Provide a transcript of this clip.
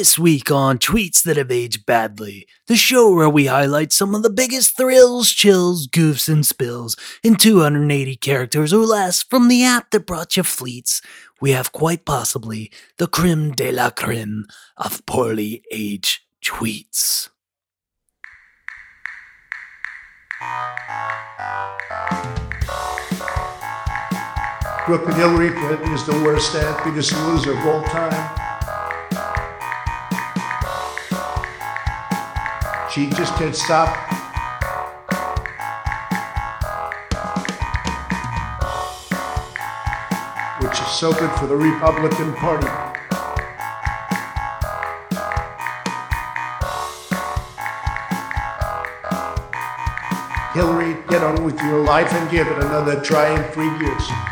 This week on Tweets That Have Aged Badly, the show where we highlight some of the biggest thrills, chills, goofs, and spills in 280 characters or less from the app that brought you fleets, we have quite possibly the creme de la creme of poorly aged tweets. Brooklyn Hillary Clinton is the worst and biggest loser of all time. She just can't stop. Which is so good for the Republican Party. Hillary, get on with your life and give it another try in 3 years.